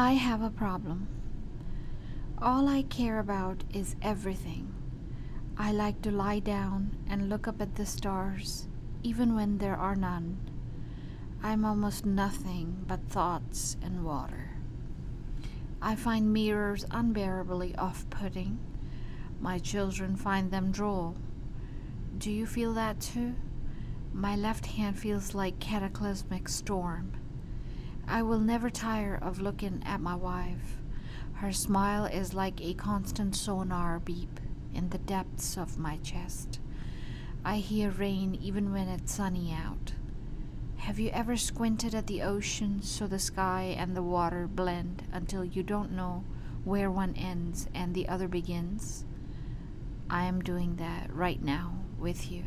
I have a problem. All I care about is everything. I like to lie down and look up at the stars, even when there are none. I'm almost nothing but thoughts and water. I find mirrors unbearably off-putting. My children find them droll. Do you feel that too? My left hand feels like cataclysmic storm. I will never tire of looking at my wife. Her smile is like a constant sonar beep in the depths of my chest. I hear rain even when it's sunny out. Have you ever squinted at the ocean so the sky and the water blend until you don't know where one ends and the other begins? I am doing that right now with you.